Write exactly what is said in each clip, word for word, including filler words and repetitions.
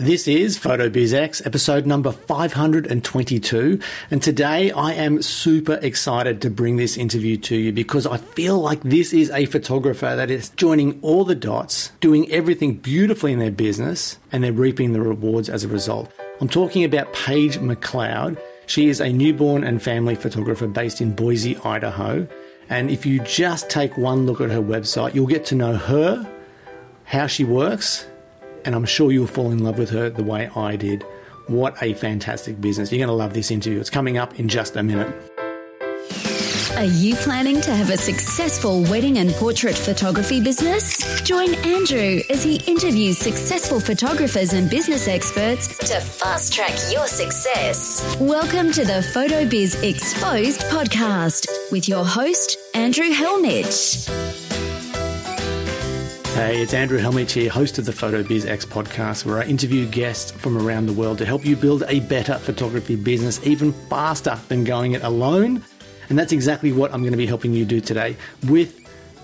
This is PhotoBizX, episode number five hundred twenty-two, and today I am super excited to bring this interview to you because I feel like this is a photographer that is joining all the dots, doing everything beautifully in their business, and they're reaping the rewards as a result. I'm talking about Paige McLeod. She is a newborn and family photographer based in Boise, Idaho, and if you just take one look at her website, you'll get to know her, how she works, and I'm sure you'll fall in love with her the way I did. What a fantastic business. You're going to love this interview. It's coming up in just a minute. Are you planning to have a successful wedding and portrait photography business? Join Andrew as he interviews successful photographers and business experts to fast track your success. Welcome to the PhotoBiz Exposed podcast with your host, Andrew Helmich. Hey, it's Andrew Helmich here, host of the PhotoBizX podcast, where I interview guests from around the world to help you build a better photography business even faster than going it alone. And that's exactly what I'm going to be helping you do today with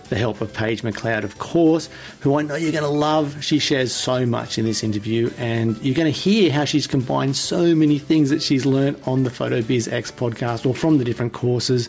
the help of Paige McLeod, of course, who I know you're going to love. She shares so much in this interview, and you're going to hear how she's combined so many things that she's learned on the PhotoBizX podcast or from the different courses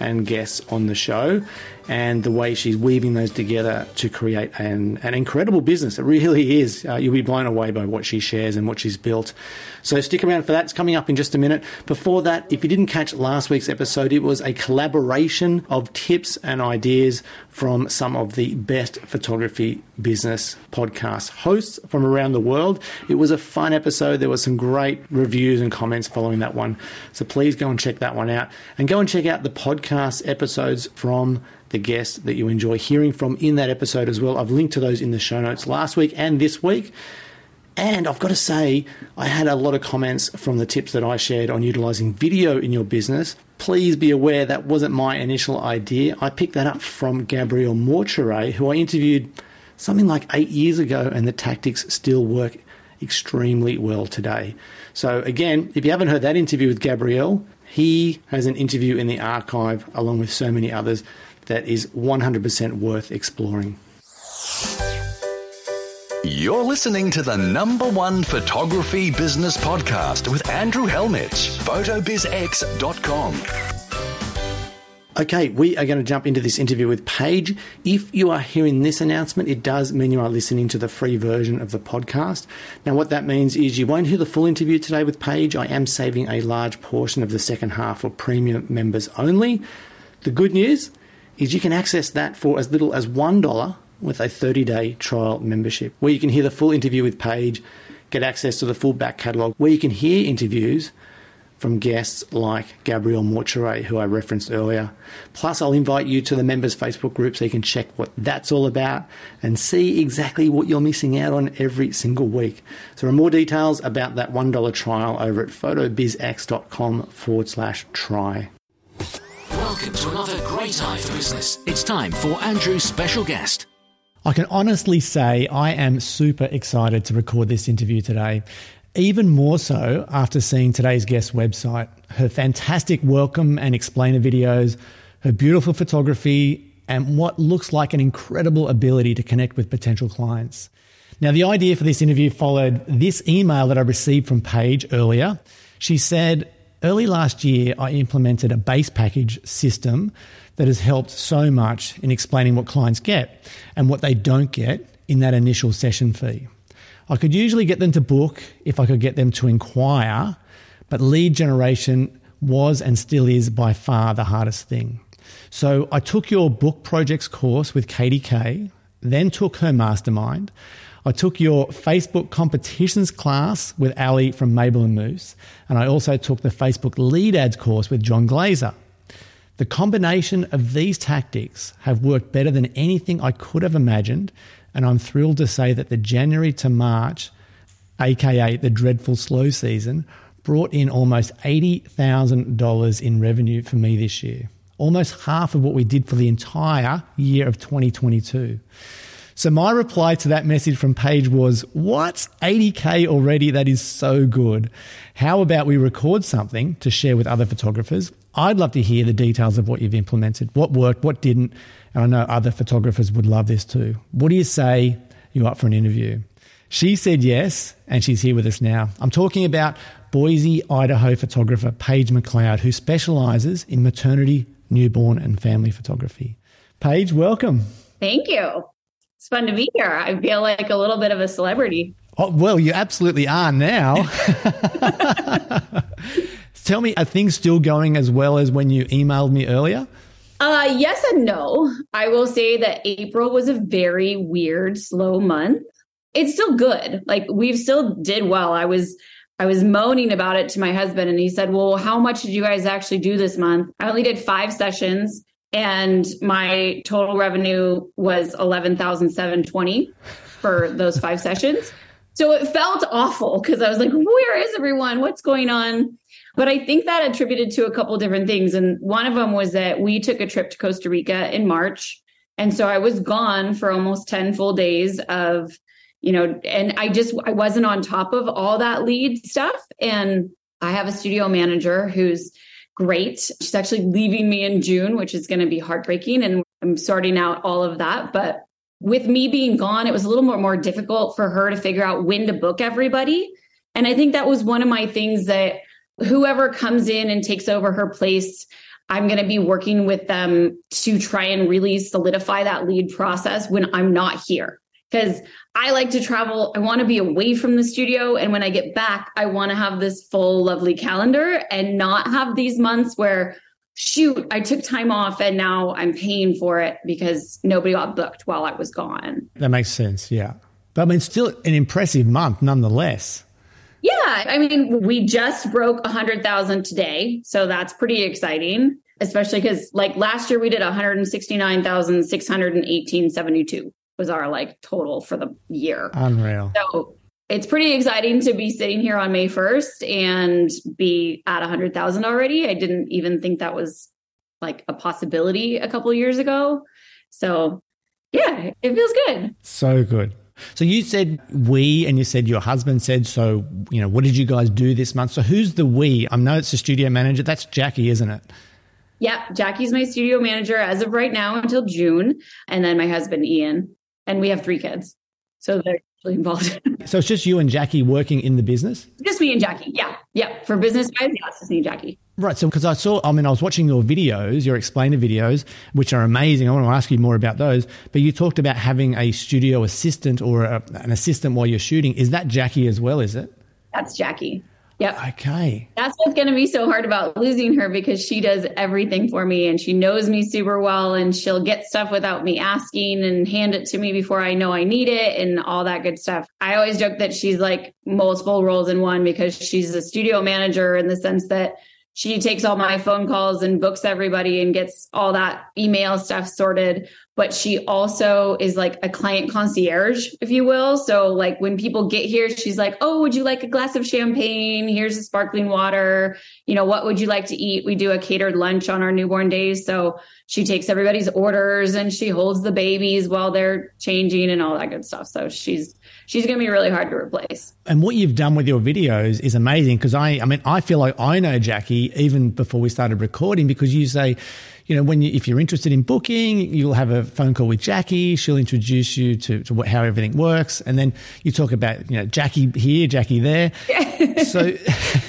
and guests on the show, and the way she's weaving those together to create an, an incredible business. It really is. Uh, you'll be blown away by what she shares and what she's built. So stick around for that. It's coming up in just a minute. Before that, if you didn't catch last week's episode, it was a collaboration of tips and ideas from some of the best photography business podcast hosts from around the world. It was a fun episode. There were some great reviews and comments following that one. So please go and check that one out. And go and check out the podcast episodes from the guests that you enjoy hearing from in that episode as well. I've linked to those in the show notes last week and this week. And I've got to say, I had a lot of comments from the tips that I shared on utilizing video in your business. Please be aware that wasn't my initial idea. I picked that up from Gabriel Morture, who I interviewed something like eight years ago, and the tactics still work extremely well today. So again, if you haven't heard that interview with Gabriel, he has an interview in the archive along with so many others that is one hundred percent worth exploring. You're listening to the number one photography business podcast with Andrew Helmich, photobizx dot com. Okay, we are going to jump into this interview with Paige. If you are hearing this announcement, it does mean you are listening to the free version of the podcast. Now, what that means is you won't hear the full interview today with Paige. I am saving a large portion of the second half for premium members only. The good news is you can access that for as little as one dollar with a thirty-day trial membership, where you can hear the full interview with Paige, get access to the full back catalogue, where you can hear interviews from guests like Gabriel Morture, who I referenced earlier. Plus, I'll invite you to the members' Facebook group so you can check what that's all about and see exactly what you're missing out on every single week. So there are more details about that one dollar trial over at photobizx.com forward slash try. Welcome to another great eye for business. It's time for Andrew's special guest. I can honestly say I am super excited to record this interview today. Even more so after seeing today's guest's website, her fantastic welcome and explainer videos, her beautiful photography, and what looks like an incredible ability to connect with potential clients. Now, the idea for this interview followed this email that I received from Paige earlier. She said, "Early last year, I implemented a base package system that has helped so much in explaining what clients get and what they don't get in that initial session fee. I could usually get them to book if I could get them to inquire, but lead generation was and still is by far the hardest thing. So I took your book projects course with Katie K, then took her mastermind. I took your Facebook competitions class with Ally from Mabel and Moose, and I also took the Facebook lead ads course with John Glaser. The combination of these tactics have worked better than anything I could have imagined, and I'm thrilled to say that the January to March, aka the dreadful slow season, brought in almost eighty thousand dollars in revenue for me this year. Almost half of what we did for the entire year of twenty twenty-two. So my reply to that message from Paige was, what? eighty K already? That is so good. How about we record something to share with other photographers? I'd love to hear the details of what you've implemented, what worked, what didn't. And I know other photographers would love this too. What do you say? You're up for an interview. She said yes, and she's here with us now. I'm talking about Boise, Idaho photographer Paige McLeod, who specializes in maternity, newborn, and family photography. Paige, welcome. Thank you. It's fun to be here. I feel like a little bit of a celebrity. Oh, well, you absolutely are now. Tell me, are things still going as well as when you emailed me earlier? Uh, yes and no. I will say that April was a very weird, slow month. It's still good. Like, we've still did well. I was, I was moaning about it to my husband, and he said, well, how much did you guys actually do this month? I only did five sessions and my total revenue was eleven thousand seven hundred twenty for those five sessions. So it felt awful because I was like, where is everyone? What's going on? But I think that attributed to a couple different things. And one of them was that we took a trip to Costa Rica in March. And so I was gone for almost ten full days of, you know, and I just, I wasn't on top of all that lead stuff. And I have a studio manager who's great. She's actually leaving me in June, which is going to be heartbreaking. And I'm sorting out all of that. But with me being gone, it was a little more, more difficult for her to figure out when to book everybody. And I think that was one of my things that whoever comes in and takes over her place, I'm going to be working with them to try and really solidify that lead process when I'm not here. Because I like to travel. I want to be away from the studio. And when I get back, I want to have this full, lovely calendar and not have these months where, shoot, I took time off and now I'm paying for it because nobody got booked while I was gone. That makes sense. Yeah. But I mean, still an impressive month nonetheless. Yeah. I mean, we just broke one hundred thousand today. So that's pretty exciting, especially because like last year we did one hundred sixty-nine thousand six hundred eighteen dollars and seventy-two cents was our like total for the year. Unreal. So it's pretty exciting to be sitting here on May first and be at one hundred thousand already. I didn't even think that was like a possibility a couple of years ago. So yeah, it feels good. So good. So you said we, and you said your husband said, so, you know, what did you guys do this month? So who's the we? I know it's the studio manager. That's Jackie, isn't it? Yep. Jackie's my studio manager as of right now until June. And then my husband, Ian, and we have three kids. So they're actually involved. So it's just you and Jackie working in the business? Just me and Jackie. Yeah. Yeah. For business guys, yeah, it's just me and Jackie. Right. So because I saw, I mean, I was watching your videos, your explainer videos, which are amazing. I want to ask you more about those. But you talked about having a studio assistant or a, an assistant while you're shooting. Is that Jackie as well, is it? That's Jackie. Yep. Okay. That's what's going to be so hard about losing her, because she does everything for me and she knows me super well, and she'll get stuff without me asking and hand it to me before I know I need it and all that good stuff. I always joke that she's like multiple roles in one, because she's a studio manager in the sense that she takes all my phone calls and books everybody and gets all that email stuff sorted. But she also is like a client concierge, if you will. So like when people get here, she's like, oh, would you like a glass of champagne? Here's a sparkling water. You know, what would you like to eat? We do a catered lunch on our newborn days. So she takes everybody's orders and she holds the babies while they're changing and all that good stuff. So she's she's going to be really hard to replace. And what you've done with your videos is amazing, because I, I mean, I feel like I know Jackie even before we started recording, because you say, you know, when you, if you're interested in booking, you'll have a phone call with Jackie. She'll introduce you to, to what, how everything works. And then you talk about, you know, Jackie here, Jackie there. So,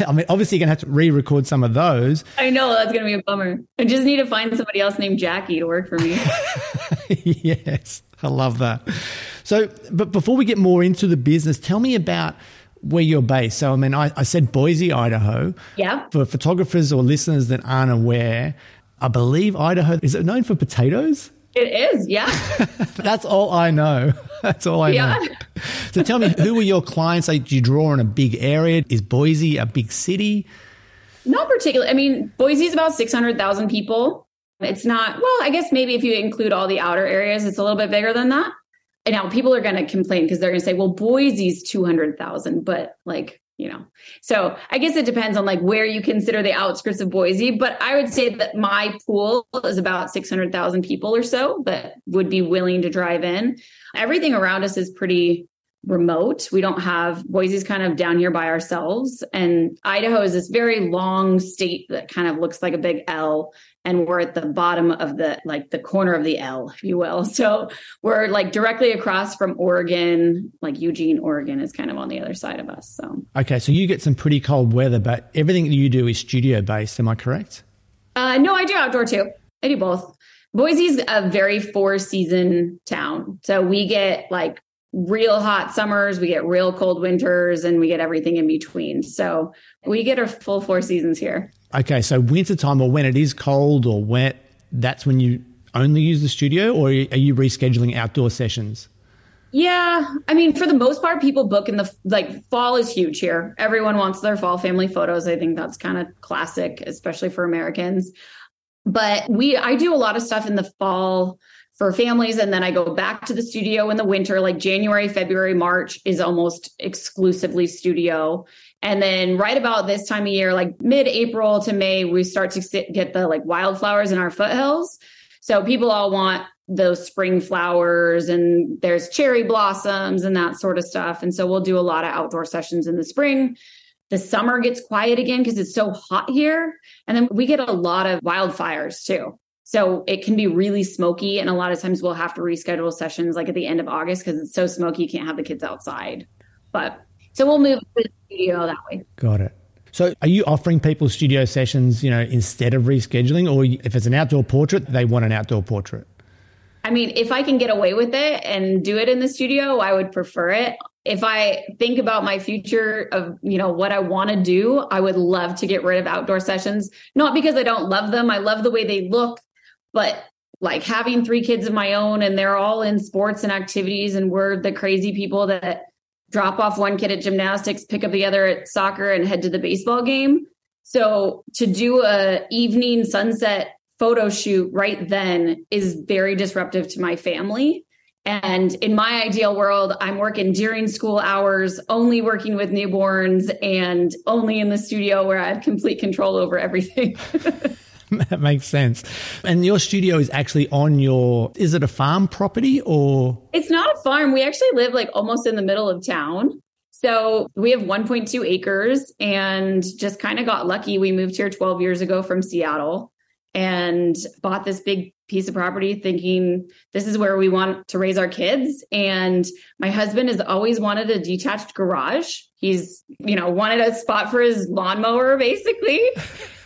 I mean, obviously you're going to have to re-record some of those. I know. That's going to be a bummer. I just need to find somebody else named Jackie to work for me. Yes. I love that. So, but before we get more into the business, tell me about where you're based. So, I mean, I, I said Boise, Idaho. Yeah. For photographers or listeners that aren't aware, I believe Idaho, is it known for potatoes? It is, yeah. That's all I know. That's all I yeah. know. So tell me, who are your clients? Like, do you draw on a big area? Is Boise a big city? Not particularly. I mean, Boise is about six hundred thousand people. It's not, well, I guess maybe if you include all the outer areas, it's a little bit bigger than that. And now people are going to complain because they're going to say, well, Boise's two hundred thousand, but like, you know, so I guess it depends on like where you consider the outskirts of Boise, but I would say that my pool is about six hundred thousand people or so that would be willing to drive in. Everything around us is pretty remote. We don't have, Boise's kind of down here by ourselves. And Idaho is this very long state that kind of looks like a big L. And we're at the bottom of the, like the corner of the L, if you will. So we're like directly across from Oregon, like Eugene, Oregon is kind of on the other side of us. So. Okay. So you get some pretty cold weather, but everything that you do is studio based. Am I correct? Uh, no, I do outdoor too. I do both. Boise's a very four season town. So we get like real hot summers, we get real cold winters, and we get everything in between. So we get our full four seasons here. Okay, so wintertime or when it is cold or wet, that's when you only use the studio, or are you rescheduling outdoor sessions? Yeah, I mean, for the most part, people book in the, like, fall is huge here. Everyone wants their fall family photos. I think that's kind of classic, especially for Americans. But we, I do a lot of stuff in the fall for families. And then I go back to the studio in the winter, like January, February, March is almost exclusively studio. And then right about this time of year, like mid-April to May, we start to sit, get the like wildflowers in our foothills. So people all want those spring flowers and there's cherry blossoms and that sort of stuff. And so we'll do a lot of outdoor sessions in the spring. The summer gets quiet again because it's so hot here. And then we get a lot of wildfires too. So it can be really smoky. And a lot of times we'll have to reschedule sessions like at the end of August because it's so smoky, you can't have the kids outside. But so we'll move to the studio that way. Got it. So are you offering people studio sessions, you know, instead of rescheduling? Or if it's an outdoor portrait, they want an outdoor portrait? I mean, if I can get away with it and do it in the studio, I would prefer it. If I think about my future of, you know, what I want to do, I would love to get rid of outdoor sessions. Not because I don't love them. I love the way they look. But like having three kids of my own and they're all in sports and activities and we're the crazy people that drop off one kid at gymnastics, pick up the other at soccer and head to the baseball game. So to do a evening sunset photo shoot right then is very disruptive to my family. And in my ideal world, I'm working during school hours, only working with newborns and only in the studio where I have complete control over everything. That makes sense. And your studio is actually on your, is it a farm property or? It's not a farm. We actually live like almost in the middle of town. So we have one point two acres and just kind of got lucky. We moved here twelve years ago from Seattle and bought this big piece of property thinking this is where we want to raise our kids. And my husband has always wanted a detached garage. He's, you know, wanted a spot for his lawnmower basically.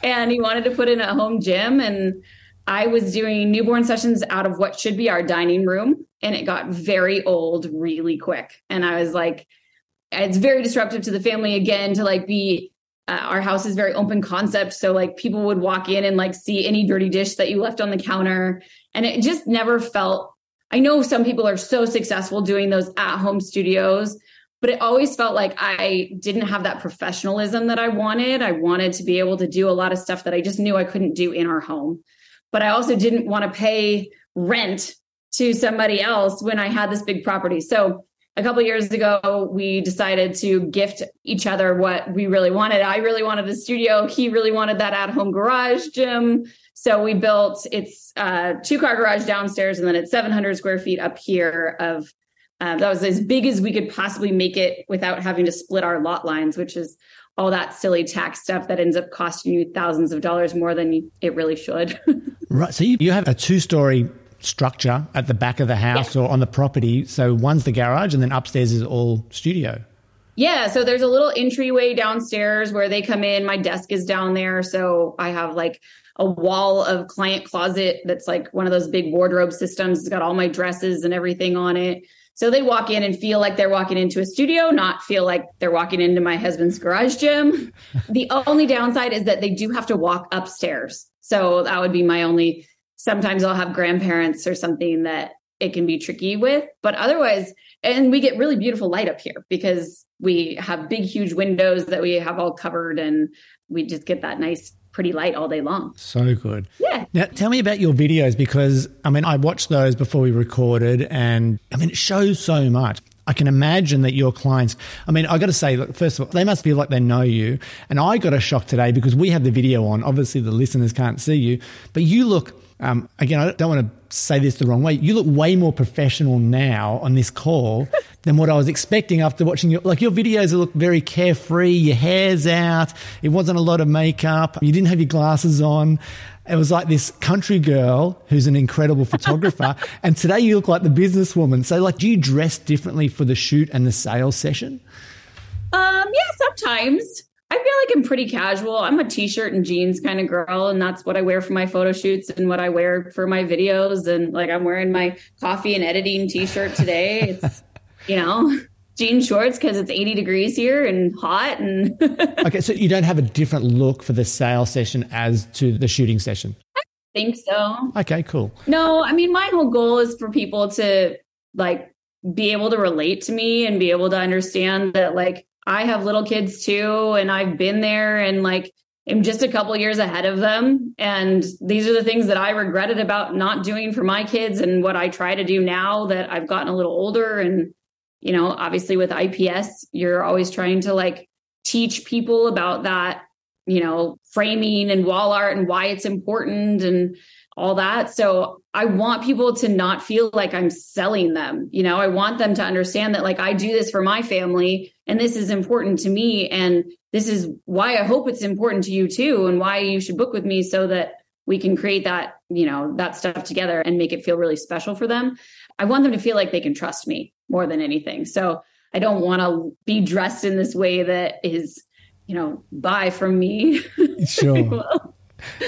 And he wanted to put in a home gym. And I was doing newborn sessions out of what should be our dining room. And it got very old really quick. And I was like, it's very disruptive to the family again to like be, uh, our house is very open concept. So like people would walk in and like see any dirty dish that you left on the counter. And it just never felt, I know some people are so successful doing those at-home studios, but it always felt like I didn't have that professionalism that I wanted. I wanted to be able to do a lot of stuff that I just knew I couldn't do in our home. But I also didn't want to pay rent to somebody else when I had this big property. So a couple of years ago, we decided to gift each other what we really wanted. I really wanted a studio. He really wanted that at-home garage gym. So we built, it's a two-car garage downstairs, and then it's seven hundred square feet up here of Uh, that was as big as we could possibly make it without having to split our lot lines, which is all that silly tax stuff that ends up costing you thousands of dollars more than you, it really should. Right. So you, you have a two-story structure at the back of the house yeah. or on the property. So one's the garage and then upstairs is all studio. Yeah. So there's a little entryway downstairs where they come in. My desk is down there. So I have like a wall of client closet that's like one of those big wardrobe systems. It's got all my dresses and everything on it. So they walk in and feel like they're walking into a studio, not feel like they're walking into my husband's garage gym. The only downside is that they do have to walk upstairs. So that would be my only, sometimes I'll have grandparents or something that it can be tricky with, but otherwise, and we get really beautiful light up here because we have big, huge windows that we have all covered and we just get that nice pretty light all day long. So good. Yeah. Now, tell me about your videos because, I mean, I watched those before we recorded and, I mean, it shows so much. I can imagine that your clients, I mean, I got to say, look, first of all, they must feel like they know you. And I got a shock today because we have the video on. Obviously, the listeners can't see you, but you look Um, again, I don't want to say this the wrong way. You look way more professional now on this call than what I was expecting after watching your, like your videos look very carefree. Your hair's out. It wasn't a lot of makeup. You didn't have your glasses on. It was like this country girl who's an incredible photographer. And today you look like the businesswoman. So like, do you dress differently for the shoot and the sales session? Um, yeah, sometimes. I feel like I'm pretty casual. I'm a t-shirt and jeans kind of girl, and that's what I wear for my photo shoots and what I wear for my videos. And like, I'm wearing my coffee and editing t-shirt today. It's, you know, jean shorts because it's eighty degrees here and hot. And okay, so you don't have a different look for the sales session as to the shooting session? I think so. Okay, cool. No, I mean, my whole goal is for people to like be able to relate to me and be able to understand that like, I have little kids too, and I've been there and like, I'm just a couple years ahead of them. And these are the things that I regretted about not doing for my kids and what I try to do now that I've gotten a little older. And, you know, obviously with I P S, you're always trying to like teach people about that, you know, framing and wall art and why it's important and all that. So I want people to not feel like I'm selling them. You know, I want them to understand that like, I do this for my family and this is important to me. And this is why I hope it's important to you too. And why you should book with me so that we can create that, you know, that stuff together and make it feel really special for them. I want them to feel like they can trust me more than anything. So I don't want to be dressed in this way that is, you know, buy from me. Sure. Well,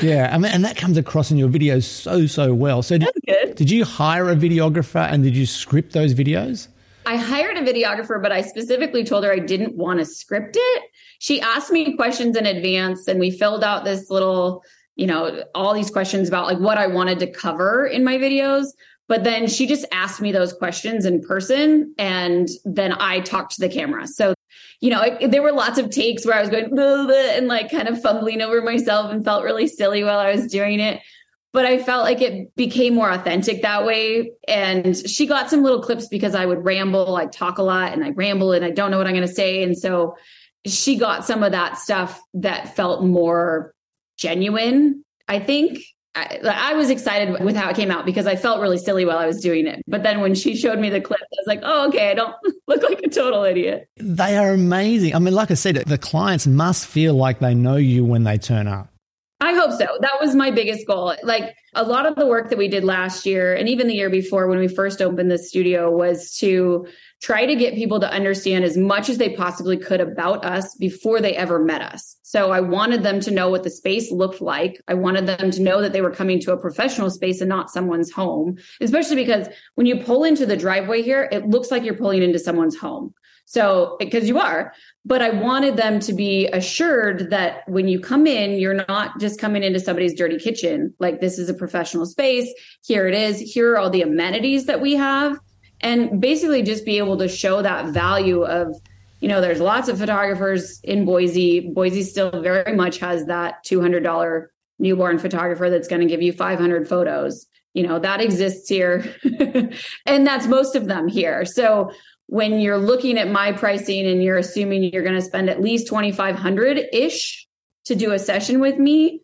yeah. I mean, and that comes across in your videos so, so well. So did, good. Did you hire a videographer and did you script those videos? I hired a videographer, but I specifically told her I didn't want to script it. She asked me questions in advance and we filled out this little, you know, all these questions about like what I wanted to cover in my videos. But then she just asked me those questions in person. And then I talked to the camera. So you know, it, there were lots of takes where I was going blah, blah, and like kind of fumbling over myself and felt really silly while I was doing it. But I felt like it became more authentic that way. And she got some little clips because I would ramble. I talk a lot and I ramble and I don't know what I'm going to say. And so she got some of that stuff that felt more genuine, I think. I, I was excited with how it came out because I felt really silly while I was doing it. But then when she showed me the clip, I was like, oh, okay, I don't look like a total idiot. They are amazing. I mean, like I said, the clients must feel like they know you when they turn up. I hope so. That was my biggest goal. Like a lot of the work that we did last year and even the year before when we first opened the studio was to try to get people to understand as much as they possibly could about us before they ever met us. So I wanted them to know what the space looked like. I wanted them to know that they were coming to a professional space and not someone's home, especially because when you pull into the driveway here, it looks like you're pulling into someone's home. So because you are, but I wanted them to be assured that when you come in, you're not just coming into somebody's dirty kitchen. Like this is a professional space. Here it is. Here are all the amenities that we have. And basically just be able to show that value of, you know, there's lots of photographers in Boise. Boise still very much has that two hundred dollars newborn photographer that's going to give you five hundred photos. You know, that exists here. And that's most of them here. So when you're looking at my pricing and you're assuming you're going to spend at least twenty-five hundred ish to do a session with me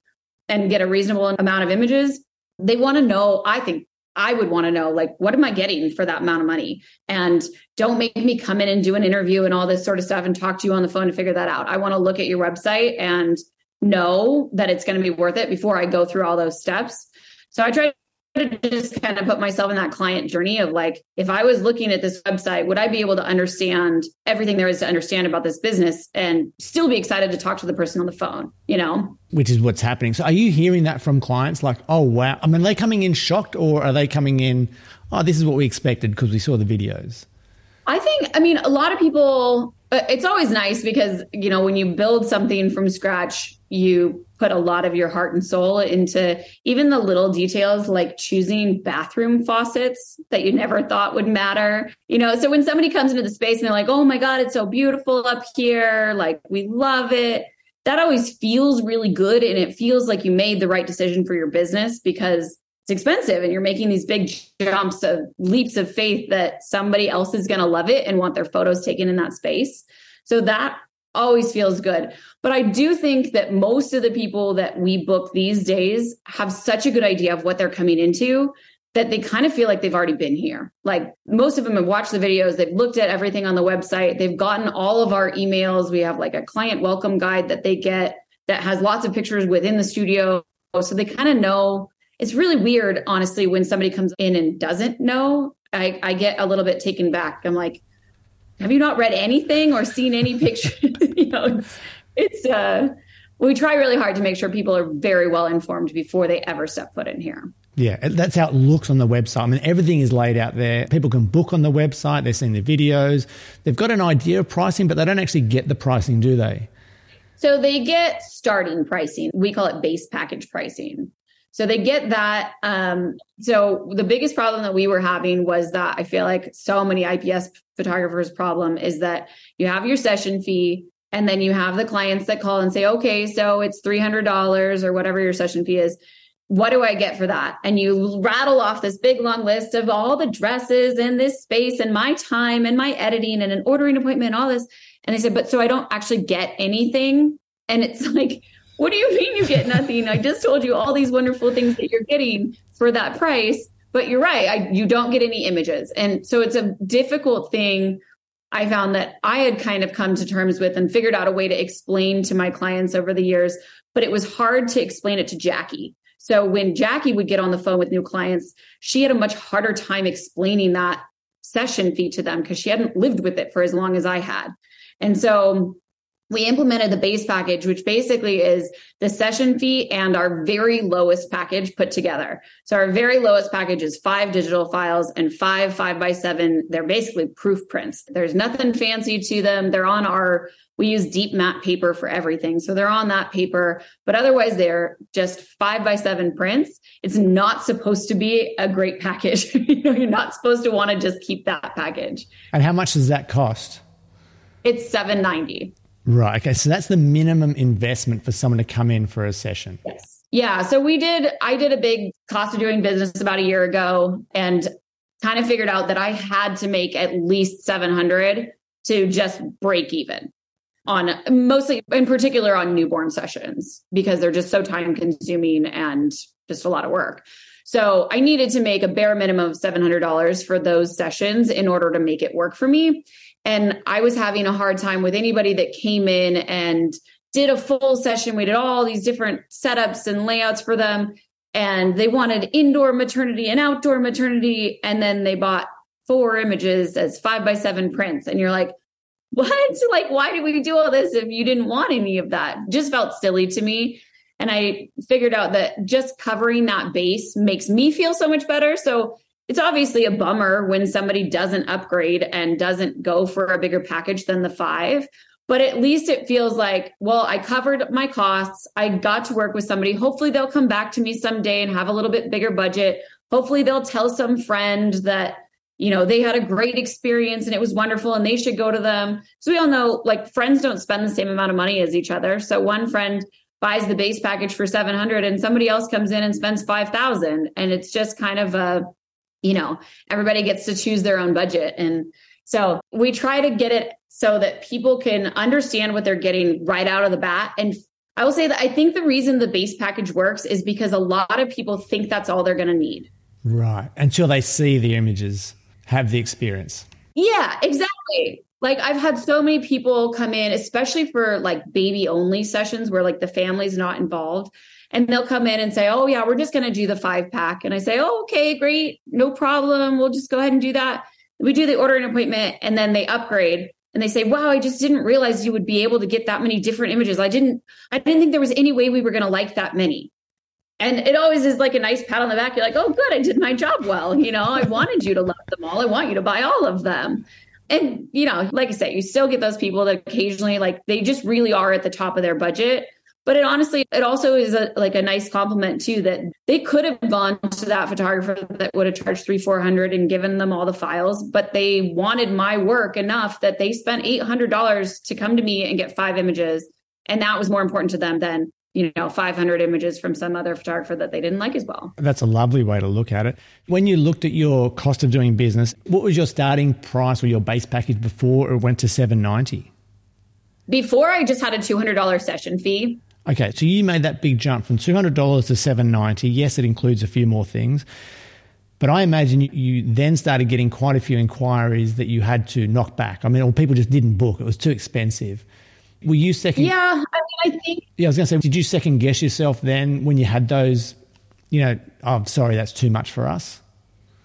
and get a reasonable amount of images, they want to know, I think, I would want to know, like, what am I getting for that amount of money? And don't make me come in and do an interview and all this sort of stuff and talk to you on the phone to figure that out. I want to look at your website and know that it's going to be worth it before I go through all those steps. So I try to just kind of put myself in that client journey of like, if I was looking at this website, would I be able to understand everything there is to understand about this business and still be excited to talk to the person on the phone, you know? Which is what's happening. So are you hearing that from clients like, oh, wow. I mean, are they coming in shocked or are they coming in, oh, this is what we expected because we saw the videos? I think, I mean, a lot of people, it's always nice because, you know, when you build something from scratch, you put a lot of your heart and soul into even the little details like choosing bathroom faucets that you never thought would matter. You know, so when somebody comes into the space and they're like, oh my God, it's so beautiful up here. Like we love it. That always feels really good. And it feels like you made the right decision for your business because it's expensive and you're making these big jumps of leaps of faith that somebody else is going to love it and want their photos taken in that space. So that always feels good. But I do think that most of the people that we book these days have such a good idea of what they're coming into that they kind of feel like they've already been here. Like most of them have watched the videos. They've looked at everything on the website. They've gotten all of our emails. We have like a client welcome guide that they get that has lots of pictures within the studio. So they kind of know. It's really weird, honestly, when somebody comes in and doesn't know, I, I get a little bit taken back. I'm like, have you not read anything or seen any pictures? You know, it's, it's uh, we try really hard to make sure people are very well informed before they ever step foot in here. Yeah, that's how it looks on the website. I mean, everything is laid out there. People can book on the website. They're seeing the videos. They've got an idea of pricing, but they don't actually get the pricing, do they? So they get starting pricing. We call it base package pricing. So they get that. Um, so the biggest problem that we were having was that I feel like so many I P S photographers' problem is that you have your session fee and then you have the clients that call and say, okay, so it's three hundred dollars or whatever your session fee is. What do I get for that? And you rattle off this big, long list of all the dresses and this space and my time and my editing and an ordering appointment and all this. And they said, but so I don't actually get anything. And it's like, what do you mean you get nothing? I just told you all these wonderful things that you're getting for that price. But you're right. I, you don't get any images. And so it's a difficult thing. I found that I had kind of come to terms with and figured out a way to explain to my clients over the years, but it was hard to explain it to Jackie. So when Jackie would get on the phone with new clients, she had a much harder time explaining that session fee to them because she hadn't lived with it for as long as I had. And so we implemented the base package, which basically is the session fee and our very lowest package put together. So our very lowest package is five digital files and five five by seven. They're basically proof prints. There's nothing fancy to them. They're on our, we use deep matte paper for everything. So they're on that paper, but otherwise they're just five by seven prints. It's not supposed to be a great package. You know, you're not supposed to want to just keep that package. And how much does that cost? It's seven ninety. Right. Okay. So that's the minimum investment for someone to come in for a session. Yes. Yeah. So we did, I did a big cost of doing business about a year ago and kind of figured out that I had to make at least seven hundred to just break even on mostly in particular on newborn sessions because they're just so time consuming and just a lot of work. So I needed to make a bare minimum of seven hundred dollars for those sessions in order to make it work for me. And I was having a hard time with anybody that came in and did a full session. We did all these different setups and layouts for them. And they wanted indoor maternity and outdoor maternity. And then they bought four images as five by seven prints. And you're like, what? Like, why did we do all this if you didn't want any of that? Just felt silly to me. And I figured out that just covering that base makes me feel so much better. So it's obviously a bummer when somebody doesn't upgrade and doesn't go for a bigger package than the five, but at least it feels like, well, I covered my costs. I got to work with somebody. Hopefully they'll come back to me someday and have a little bit bigger budget. Hopefully they'll tell some friend that, you know, they had a great experience and it was wonderful and they should go to them. So we all know like friends don't spend the same amount of money as each other. So one friend buys the base package for seven hundred and somebody else comes in and spends five thousand. And it's just kind of a, you know, everybody gets to choose their own budget. And so we try to get it so that people can understand what they're getting right out of the bat. And I will say that I think the reason the base package works is because a lot of people think that's all they're going to need. Right. Until they see the images, have the experience. Yeah, exactly. Like I've had so many people come in, especially for like baby only sessions where like the family's not involved. And they'll come in and say, oh, yeah, we're just going to do the five pack. And I say, oh, okay, great. No problem. We'll just go ahead and do that. We do the ordering appointment and then they upgrade and they say, wow, I just didn't realize you would be able to get that many different images. I didn't I didn't think there was any way we were going to like that many. And it always is like a nice pat on the back. You're like, oh, good. I did my job well. You know, I wanted you to love them all. I want you to buy all of them. And, you know, like I said, you still get those people that occasionally like they just really are at the top of their budget. But it honestly, it also is a, like a nice compliment too, that they could have gone to that photographer that would have charged three, four hundred and given them all the files, but they wanted my work enough that they spent eight hundred dollars to come to me and get five images. And that was more important to them than, you know, five hundred images from some other photographer that they didn't like as well. That's a lovely way to look at it. When you looked at your cost of doing business, what was your starting price or your base package before it went to seven ninety? Before, I just had a two hundred dollars session fee. Okay, so you made that big jump from two hundred dollars to seven hundred ninety dollars. Yes, it includes a few more things. But I imagine you then started getting quite a few inquiries that you had to knock back. I mean, or people just didn't book. It was too expensive. Were you second? Yeah, I mean, I think. Yeah, I was going to say, did you second guess yourself then when you had those, you know, oh, sorry, that's too much for us?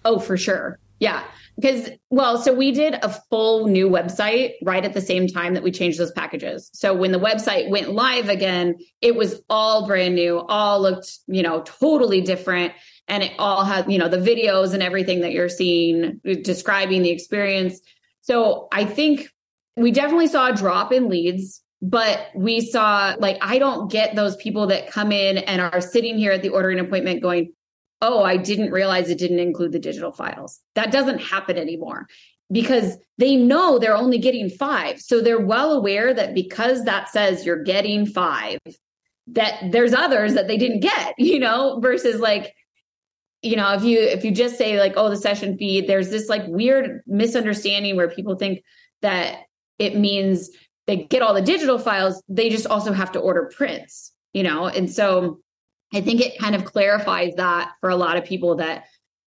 Oh, for sure. Yeah. Because, well, so we did a full new website right at the same time that we changed those packages. So when the website went live again, it was all brand new, all looked, you know, totally different. And it all had, you know, the videos and everything that you're seeing describing the experience. So I think we definitely saw a drop in leads, but we saw, like, I don't get those people that come in and are sitting here at the ordering appointment going, oh, I didn't realize it didn't include the digital files. That doesn't happen anymore because they know they're only getting five. So they're well aware that because that says you're getting five, that there's others that they didn't get, you know, versus like, you know, if you, if you just say like, oh, the session fee, there's this like weird misunderstanding where people think that it means they get all the digital files. They just also have to order prints, you know? And so I think it kind of clarifies that for a lot of people that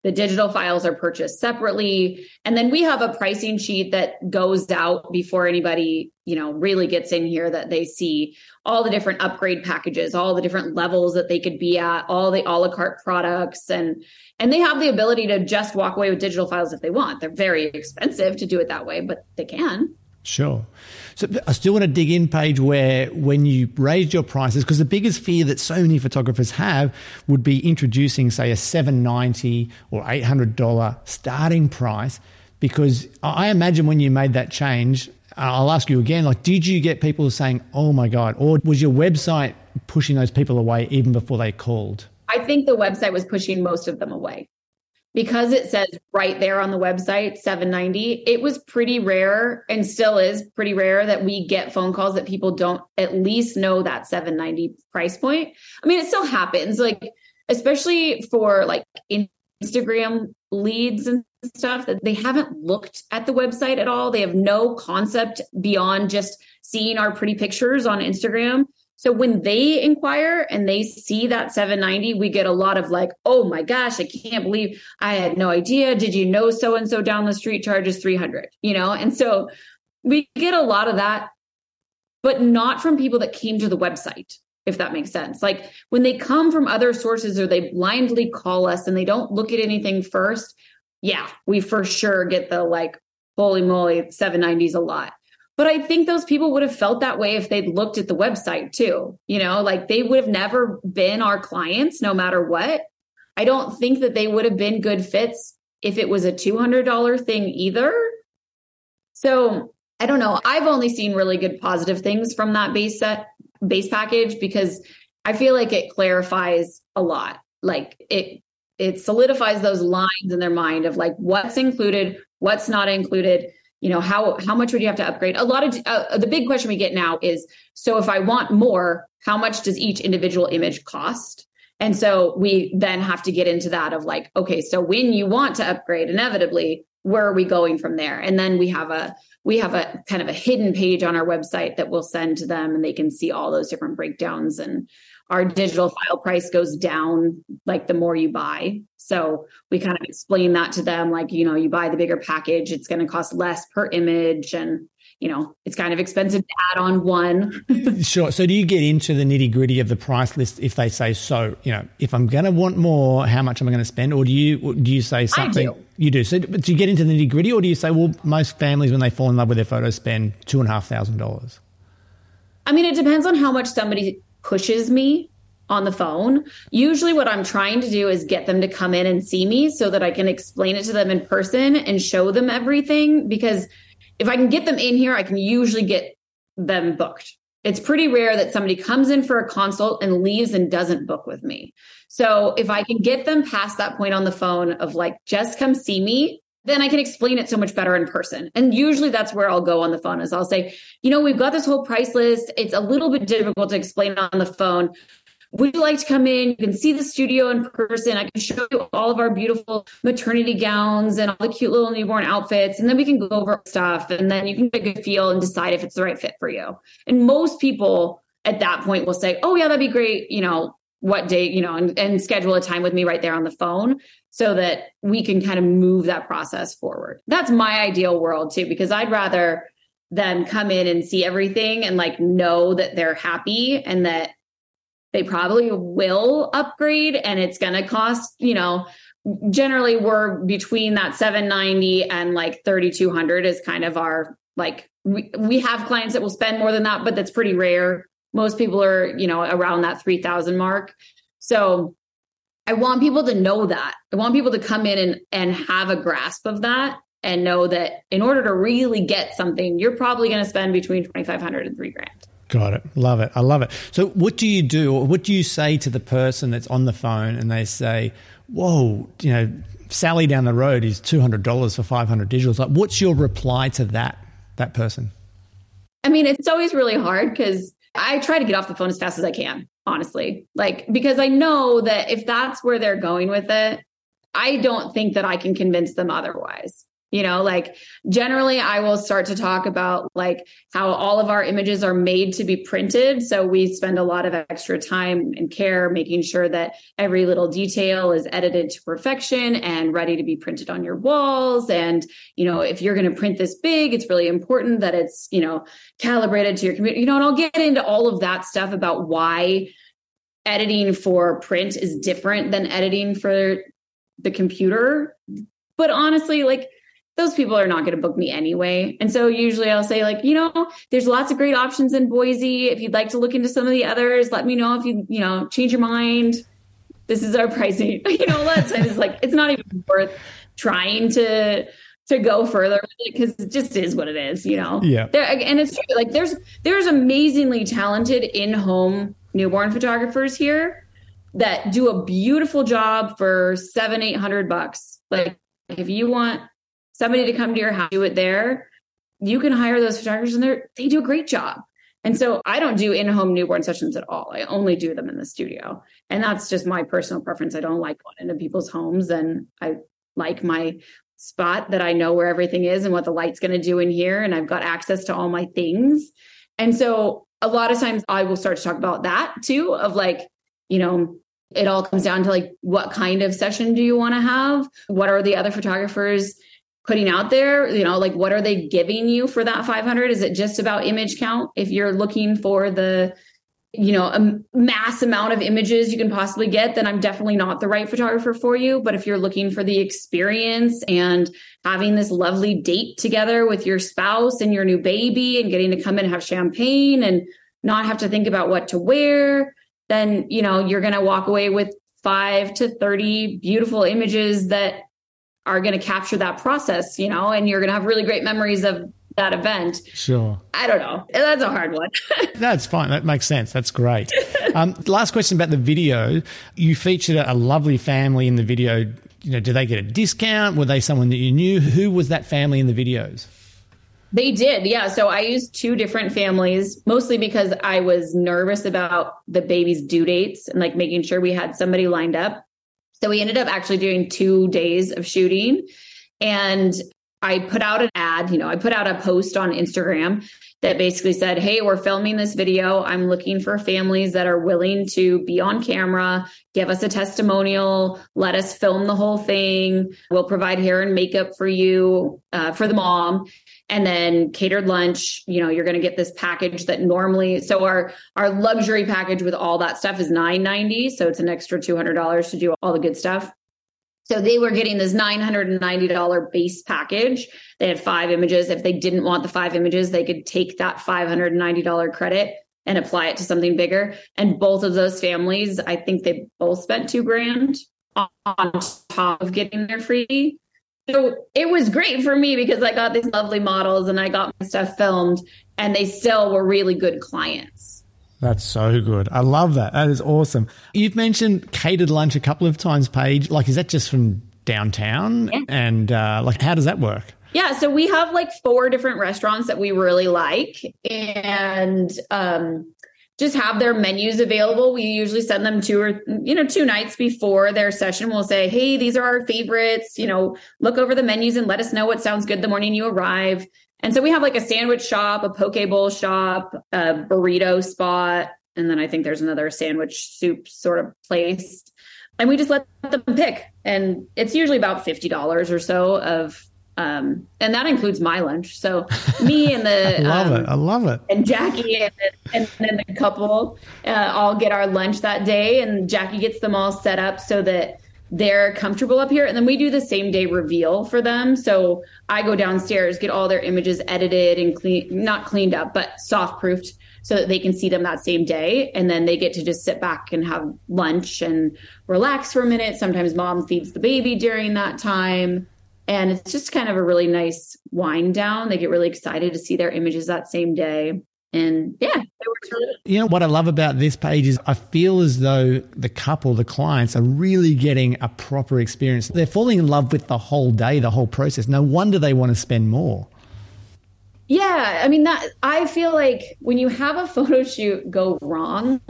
the digital files are purchased separately. And then we have a pricing sheet that goes out before anybody, you know, really gets in here, that they see all the different upgrade packages, all the different levels that they could be at, all the a la carte products. And, and they have the ability to just walk away with digital files if they want. They're very expensive to do it that way, but they can. Sure. So I still want to dig in, Paige, where when you raised your prices, because the biggest fear that so many photographers have would be introducing, say, a seven hundred ninety dollars or eight hundred dollars starting price, because I imagine when you made that change, I'll ask you again, like, did you get people saying, oh, my God, or was your website pushing those people away even before they called? I think the website was pushing most of them away. Because it says right there on the website, seven ninety, it was pretty rare and still is pretty rare that we get phone calls that people don't at least know that seven ninety price point. I mean, it still happens, like, especially for like Instagram leads and stuff that they haven't looked at the website at all. They have no concept beyond just seeing our pretty pictures on Instagram. So when they inquire and they see that seven ninety, we get a lot of like, oh my gosh, I can't believe I had no idea. Did you know so-and-so down the street charges three hundred, you know? And so we get a lot of that, but not from people that came to the website, if that makes sense. Like when they come from other sources or they blindly call us and they don't look at anything first. Yeah, we for sure get the like, holy moly, seven nineties a lot. But I think those people would have felt that way if they'd looked at the website too, you know, like they would have never been our clients no matter what. I don't think that they would have been good fits if it was a two hundred dollars thing either. So I don't know. I've only seen really good positive things from that base set base package because I feel like it clarifies a lot. Like it, it solidifies those lines in their mind of like what's included, what's not included. You know, how, how much would you have to upgrade? A lot of uh, the big question we get now is, so if I want more, how much does each individual image cost? And so we then have to get into that of like, okay, so when you want to upgrade, inevitably, where are we going from there? And then we have a, we have a kind of a hidden page on our website that we'll send to them and they can see all those different breakdowns, and our digital file price goes down like the more you buy. So we kind of explain that to them. Like, you know, you buy the bigger package, it's going to cost less per image. And, you know, it's kind of expensive to add on one. Sure. So do you get into the nitty gritty of the price list if they say, so, you know, if I'm going to want more, how much am I going to spend? Or do you, do you say something? I do. You do. So do you get into the nitty gritty, or do you say, well, most families when they fall in love with their photos spend two and a half thousand dollars? I mean, it depends on how much somebody pushes me on the phone. Usually what I'm trying to do is get them to come in and see me so that I can explain it to them in person and show them everything. Because if I can get them in here, I can usually get them booked. It's pretty rare that somebody comes in for a consult and leaves and doesn't book with me. So if I can get them past that point on the phone of like, just come see me, then I can explain it so much better in person. And usually that's where I'll go on the phone is I'll say, you know, we've got this whole price list. It's a little bit difficult to explain on the phone. would you like to come in? You can see the studio in person. I can show you all of our beautiful maternity gowns and all the cute little newborn outfits. And then we can go over stuff. And then you can get a good feel and decide if it's the right fit for you. And most people at that point will say, oh yeah, that'd be great. You know, what day, you know, and, and schedule a time with me right there on the phone so that we can kind of move that process forward. That's my ideal world too, because I'd rather them come in and see everything and like know that they're happy and that they probably will upgrade, and it's going to cost, you know, generally we're between that seven ninety and like thirty-two hundred is kind of our, like, we, we have clients that will spend more than that, but that's pretty rare. Most people are, you know, around that three thousand mark. So I want people to know that. I want people to come in and, and have a grasp of that and know that in order to really get something, you're probably going to spend between twenty-five hundred and three grand. Got it. Love it. I love it. So what do you do, or what do you say to the person that's on the phone and they say, whoa, you know, Sally down the road is two hundred dollars for five hundred digitals. Like, what's your reply to that, that person? I mean, it's always really hard because I try to get off the phone as fast as I can, honestly, like, because I know that if that's where they're going with it, I don't think that I can convince them otherwise. You know, like generally I will start to talk about like how all of our images are made to be printed. So we spend a lot of extra time and care making sure that every little detail is edited to perfection and ready to be printed on your walls. And, you know, if you're going to print this big, it's really important that it's, you know, calibrated to your computer, you know, and I'll get into all of that stuff about why editing for print is different than editing for the computer. But honestly, like, those people are not going to book me anyway. And so usually I'll say like, you know, there's lots of great options in Boise. If you'd like to look into some of the others, let me know if you, you know, change your mind. This is our pricing. You know, let's, it's like, it's not even worth trying to, to go further because it just is what it is, you know? Yeah. There, and it's true. Like there's, there's amazingly talented in-home newborn photographers here that do a beautiful job for seven, eight hundred bucks. Like if you want somebody to come to your house, do it there. You can hire those photographers and they they do a great job. And so I don't do in-home newborn sessions at all. I only do them in the studio. And that's just my personal preference. I don't like going into people's homes, and I like my spot that I know where everything is and what the light's going to do in here. And I've got access to all my things. And so a lot of times I will start to talk about that too, of like, you know, it all comes down to like, what kind of session do you want to have? What are the other photographers putting out there, you know, like what are they giving you for that five hundred? Is it just about image count? If you're looking for the, you know, a mass amount of images you can possibly get, then I'm definitely not the right photographer for you. But if you're looking for the experience and having this lovely date together with your spouse and your new baby and getting to come and have champagne and not have to think about what to wear, then, you know, you're going to walk away with five to thirty beautiful images that are going to capture that process, you know, and you're going to have really great memories of that event. Sure. I don't know. That's a hard one. That's fine. That makes sense. That's great. Um, last question about the video. You featured a lovely family in the video. You know, did they get a discount? Were they someone that you knew? Who was that family in the videos? They did. Yeah. So I used two different families, mostly because I was nervous about the baby's due dates and like making sure we had somebody lined up. So we ended up actually doing two days of shooting, and I put out an ad, you know, I put out a post on Instagram that basically said, hey, we're filming this video. I'm looking for families that are willing to be on camera, give us a testimonial, let us film the whole thing. We'll provide hair and makeup for you, uh, for the mom, and then catered lunch. You know, you're going to get this package that normally, so our, our luxury package with all that stuff is nine ninety. So it's an extra two hundred dollars to do all the good stuff. So they were getting this nine hundred ninety dollars base package. They had five images. If they didn't want the five images, they could take that five hundred ninety dollars credit and apply it to something bigger. And both of those families, I think they both spent two grand on top of getting their freebie. So it was great for me because I got these lovely models and I got my stuff filmed, and they still were really good clients. That's so good. I love that. That is awesome. You've mentioned catered lunch a couple of times, Paige. Like, is that just from downtown? Yeah. And uh, like, how does that work? Yeah. So we have like four different restaurants that we really like. And um, just have their menus available. We usually send them two or, you know, two nights before their session. We'll say, hey, these are our favorites, you know, look over the menus and let us know what sounds good the morning you arrive. And so we have like a sandwich shop, a poke bowl shop, a burrito spot. And then I think there's another sandwich soup sort of place. And we just let them pick. And it's usually about fifty dollars or so of, um, and that includes my lunch. So me and the, I love um, it. I love it. And Jackie and, and then the couple uh, all get our lunch that day, and Jackie gets them all set up so that they're comfortable up here. And then we do the same day reveal for them. So I go downstairs, get all their images edited and clean, not cleaned up, but soft proofed, so that they can see them that same day. And then they get to just sit back and have lunch and relax for a minute. Sometimes mom feeds the baby during that time. And it's just kind of a really nice wind down. They get really excited to see their images that same day. And yeah, it works really well. You know, what I love about this, Paige, is I feel as though the couple, the clients, are really getting a proper experience. They're falling in love with the whole day, the whole process. No wonder they want to spend more. Yeah. I mean, that I feel like when you have a photo shoot go wrong,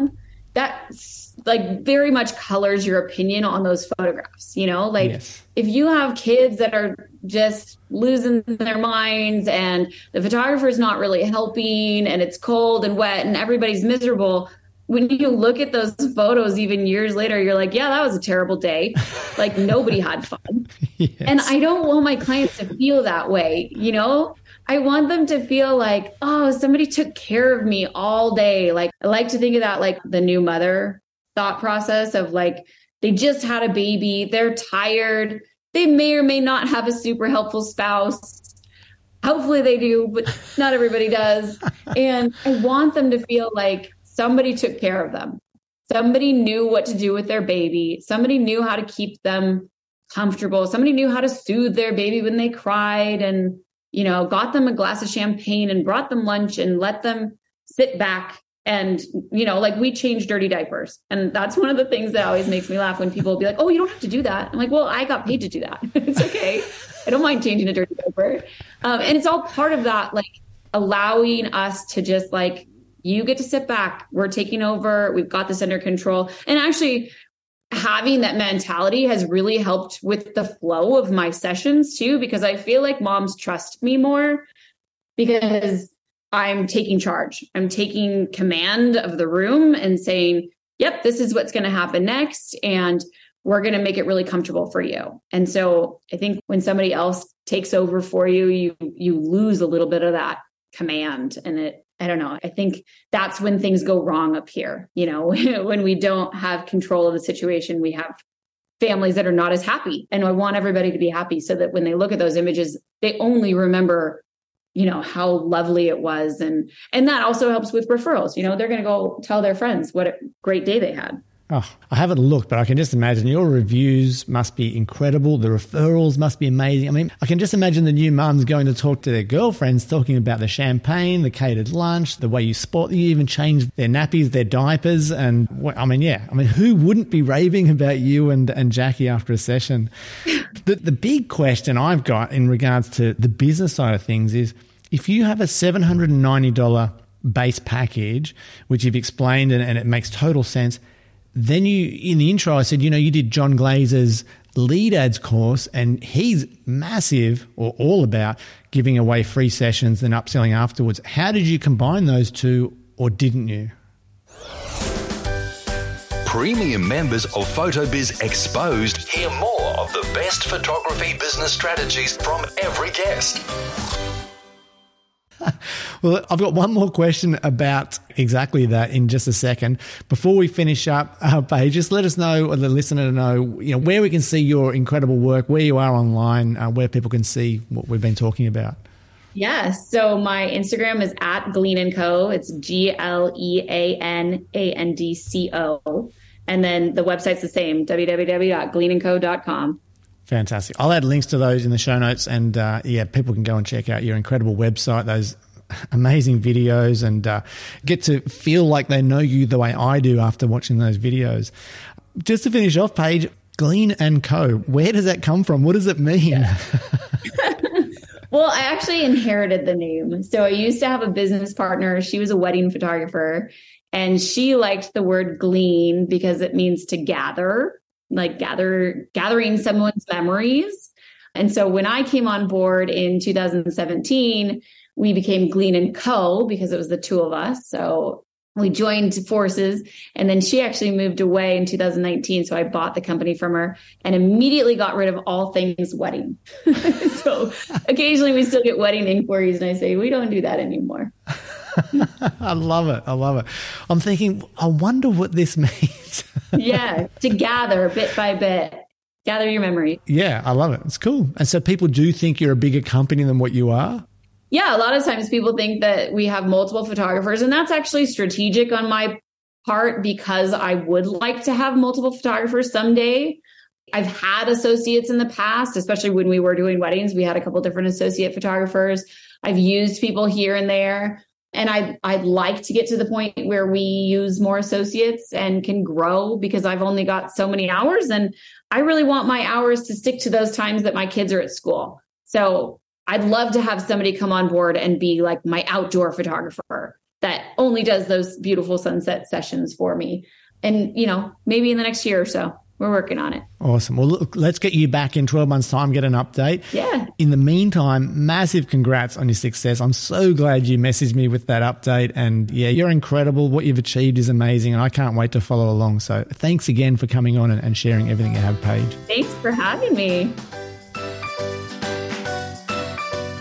that's like very much colors your opinion on those photographs, you know, like yes. If you have kids that are just losing their minds and the photographer is not really helping and it's cold and wet and everybody's miserable, when you look at those photos even years later, you're like, yeah, that was a terrible day. Like nobody had fun. Yes. And I don't want my clients to feel that way. You know, I want them to feel like, oh, somebody took care of me all day. Like, I like to think of that, like the new mother thought process of like, they just had a baby. They're tired. They may or may not have a super helpful spouse. Hopefully they do, but not everybody does. And I want them to feel like somebody took care of them. Somebody knew what to do with their baby. Somebody knew how to keep them comfortable. Somebody knew how to soothe their baby when they cried, and you know, got them a glass of champagne and brought them lunch and let them sit back. And, you know, like we change dirty diapers. And that's one of the things that always makes me laugh when people will be like, oh, you don't have to do that. I'm like, well, I got paid to do that. It's okay. I don't mind changing a dirty diaper. Um, and it's all part of that, like allowing us to just like, you get to sit back. We're taking over. We've got this under control. And actually having that mentality has really helped with the flow of my sessions too, because I feel like moms trust me more because I'm taking charge. I'm taking command of the room and saying, yep, this is what's going to happen next. And we're going to make it really comfortable for you. And so I think when somebody else takes over for you, you, you lose a little bit of that command. And it, I don't know. I think that's when things go wrong up here. You know, when we don't have control of the situation, we have families that are not as happy. And I want everybody to be happy so that when they look at those images, they only remember, you know, how lovely it was. And, and that also helps with referrals. You know, they're going to go tell their friends what a great day they had. Oh, I haven't looked, but I can just imagine your reviews must be incredible. The referrals must be amazing. I mean, I can just imagine the new mums going to talk to their girlfriends, talking about the champagne, the catered lunch, the way you spot, you even changed their nappies, their diapers. And I mean, yeah, I mean, who wouldn't be raving about you and, and Jackie after a session? The, the big question I've got in regards to the business side of things is if you have a seven hundred ninety dollars base package, which you've explained and, and it makes total sense. Then you, in the intro, I said, you know, you did John Glaser's lead ads course, and he's massive or all about giving away free sessions and upselling afterwards. How did you combine those two, or didn't you? Premium members of PhotoBiz Exposed hear more of the best photography business strategies from every guest. Well, I've got one more question about exactly that in just a second. Before we finish up, uh, Paige, just let us know, or the listener know, you know, where we can see your incredible work, where you are online, uh, where people can see what we've been talking about. Yeah. So my Instagram is at Glean and Co. It's G L E A N A N D C O. And then the website's the same, w w w dot glean and co dot com. Fantastic. I'll add links to those in the show notes, and uh, yeah, people can go and check out your incredible website, those amazing videos, and uh, get to feel like they know you the way I do after watching those videos. Just to finish off, Paige, Glean and Co, where does that come from? What does it mean? Yeah. Well, I actually inherited the name. So I used to have a business partner. She was a wedding photographer, and she liked the word glean because it means to gather, like gather, gathering someone's memories. And so when I came on board in two thousand seventeen, we became Glean and Co because it was the two of us. So we joined forces, and then she actually moved away in two thousand nineteen. So I bought the company from her and immediately got rid of all things wedding. So occasionally we still get wedding inquiries, and I say, we don't do that anymore. I love it. I love it. I'm thinking, I wonder what this means. Yeah. To gather bit by bit, gather your memory. Yeah. I love it. It's cool. And so people do think you're a bigger company than what you are. Yeah, a lot of times people think that we have multiple photographers, and that's actually strategic on my part because I would like to have multiple photographers someday. I've had associates in the past, especially when we were doing weddings. We had a couple different associate photographers. I've used people here and there, and I, I'd like to get to the point where we use more associates and can grow because I've only got so many hours, and I really want my hours to stick to those times that my kids are at school. So I'd love to have somebody come on board and be like my outdoor photographer that only does those beautiful sunset sessions for me. And, you know, maybe in the next year or so, we're working on it. Awesome. Well, look, let's get you back in twelve months' time, get an update. Yeah. In the meantime, massive congrats on your success. I'm so glad you messaged me with that update. And yeah, you're incredible. What you've achieved is amazing. And I can't wait to follow along. So thanks again for coming on and sharing everything you have, Paige. Thanks for having me.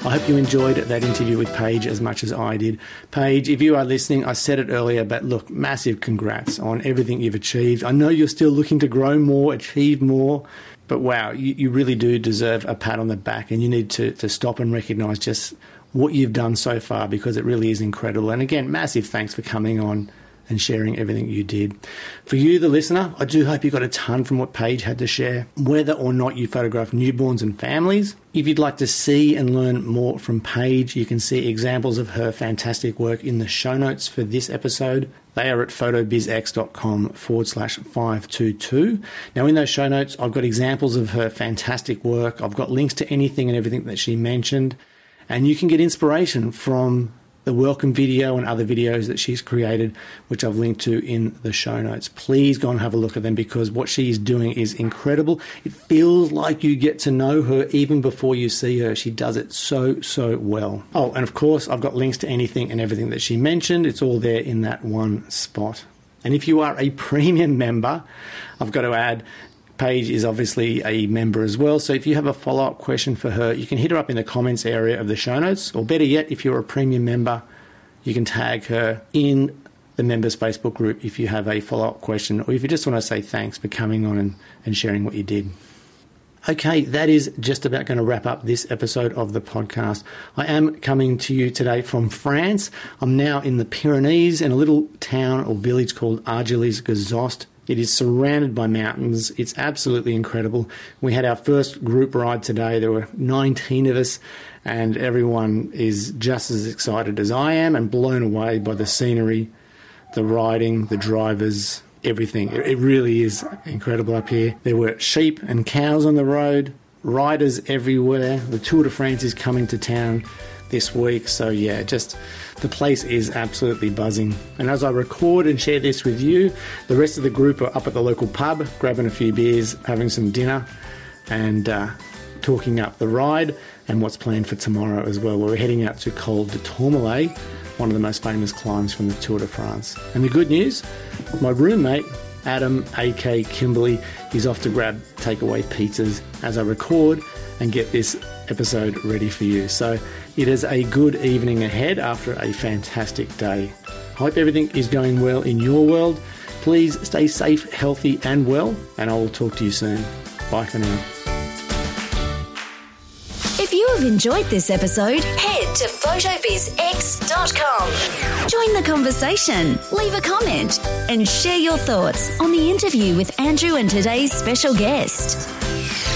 I hope you enjoyed that interview with Paige as much as I did. Paige, if you are listening, I said it earlier, but look, massive congrats on everything you've achieved. I know you're still looking to grow more, achieve more, but wow, you, you really do deserve a pat on the back, and you need to, to stop and recognise just what you've done so far because it really is incredible. And again, massive thanks for coming on and sharing everything you did. For you, the listener, I do hope you got a ton from what Paige had to share, whether or not you photograph newborns and families. If you'd like to see and learn more from Paige, you can see examples of her fantastic work in the show notes for this episode. They are at photobizx.com forward slash 522. Now, in those show notes, I've got examples of her fantastic work. I've got links to anything and everything that she mentioned, and you can get inspiration from the welcome video and other videos that she's created, which I've linked to in the show notes. Please go and have a look at them because what she is doing is incredible. It feels like you get to know her even before you see her. She does it so, so well. Oh, and of course, I've got links to anything and everything that she mentioned. It's all there in that one spot. And if you are a premium member, I've got to add, Paige is obviously a member as well, so if you have a follow-up question for her, you can hit her up in the comments area of the show notes, or better yet, if you're a premium member, you can tag her in the members' Facebook group if you have a follow-up question, or if you just want to say thanks for coming on and, and sharing what you did. Okay, that is just about going to wrap up this episode of the podcast. I am coming to you today from France. I'm now in the Pyrenees in a little town or village called Argelès-Gazost. It is surrounded by mountains. It's absolutely incredible. We had our first group ride today. There were nineteen of us, and everyone is just as excited as I am and blown away by the scenery, the riding, the drivers, everything. It really is incredible up here. There were sheep and cows on the road, riders everywhere. The Tour de France is coming to town this week. So yeah, just the place is absolutely buzzing. And as I record and share this with you, the rest of the group are up at the local pub, grabbing a few beers, having some dinner, and uh, talking up the ride and what's planned for tomorrow as well. We're heading out to Col de Tourmalet, one of the most famous climbs from the Tour de France. And the good news, my roommate, Adam, aka Kimberly, is off to grab takeaway pizzas as I record and get this episode ready for you. So it is a good evening ahead after a fantastic day. I hope everything is going well in your world. Please stay safe, healthy, and well, and I will talk to you soon. Bye for now. If you have enjoyed this episode, head to photobizx dot com. Join the conversation, leave a comment, and share your thoughts on the interview with Andrew and today's special guest.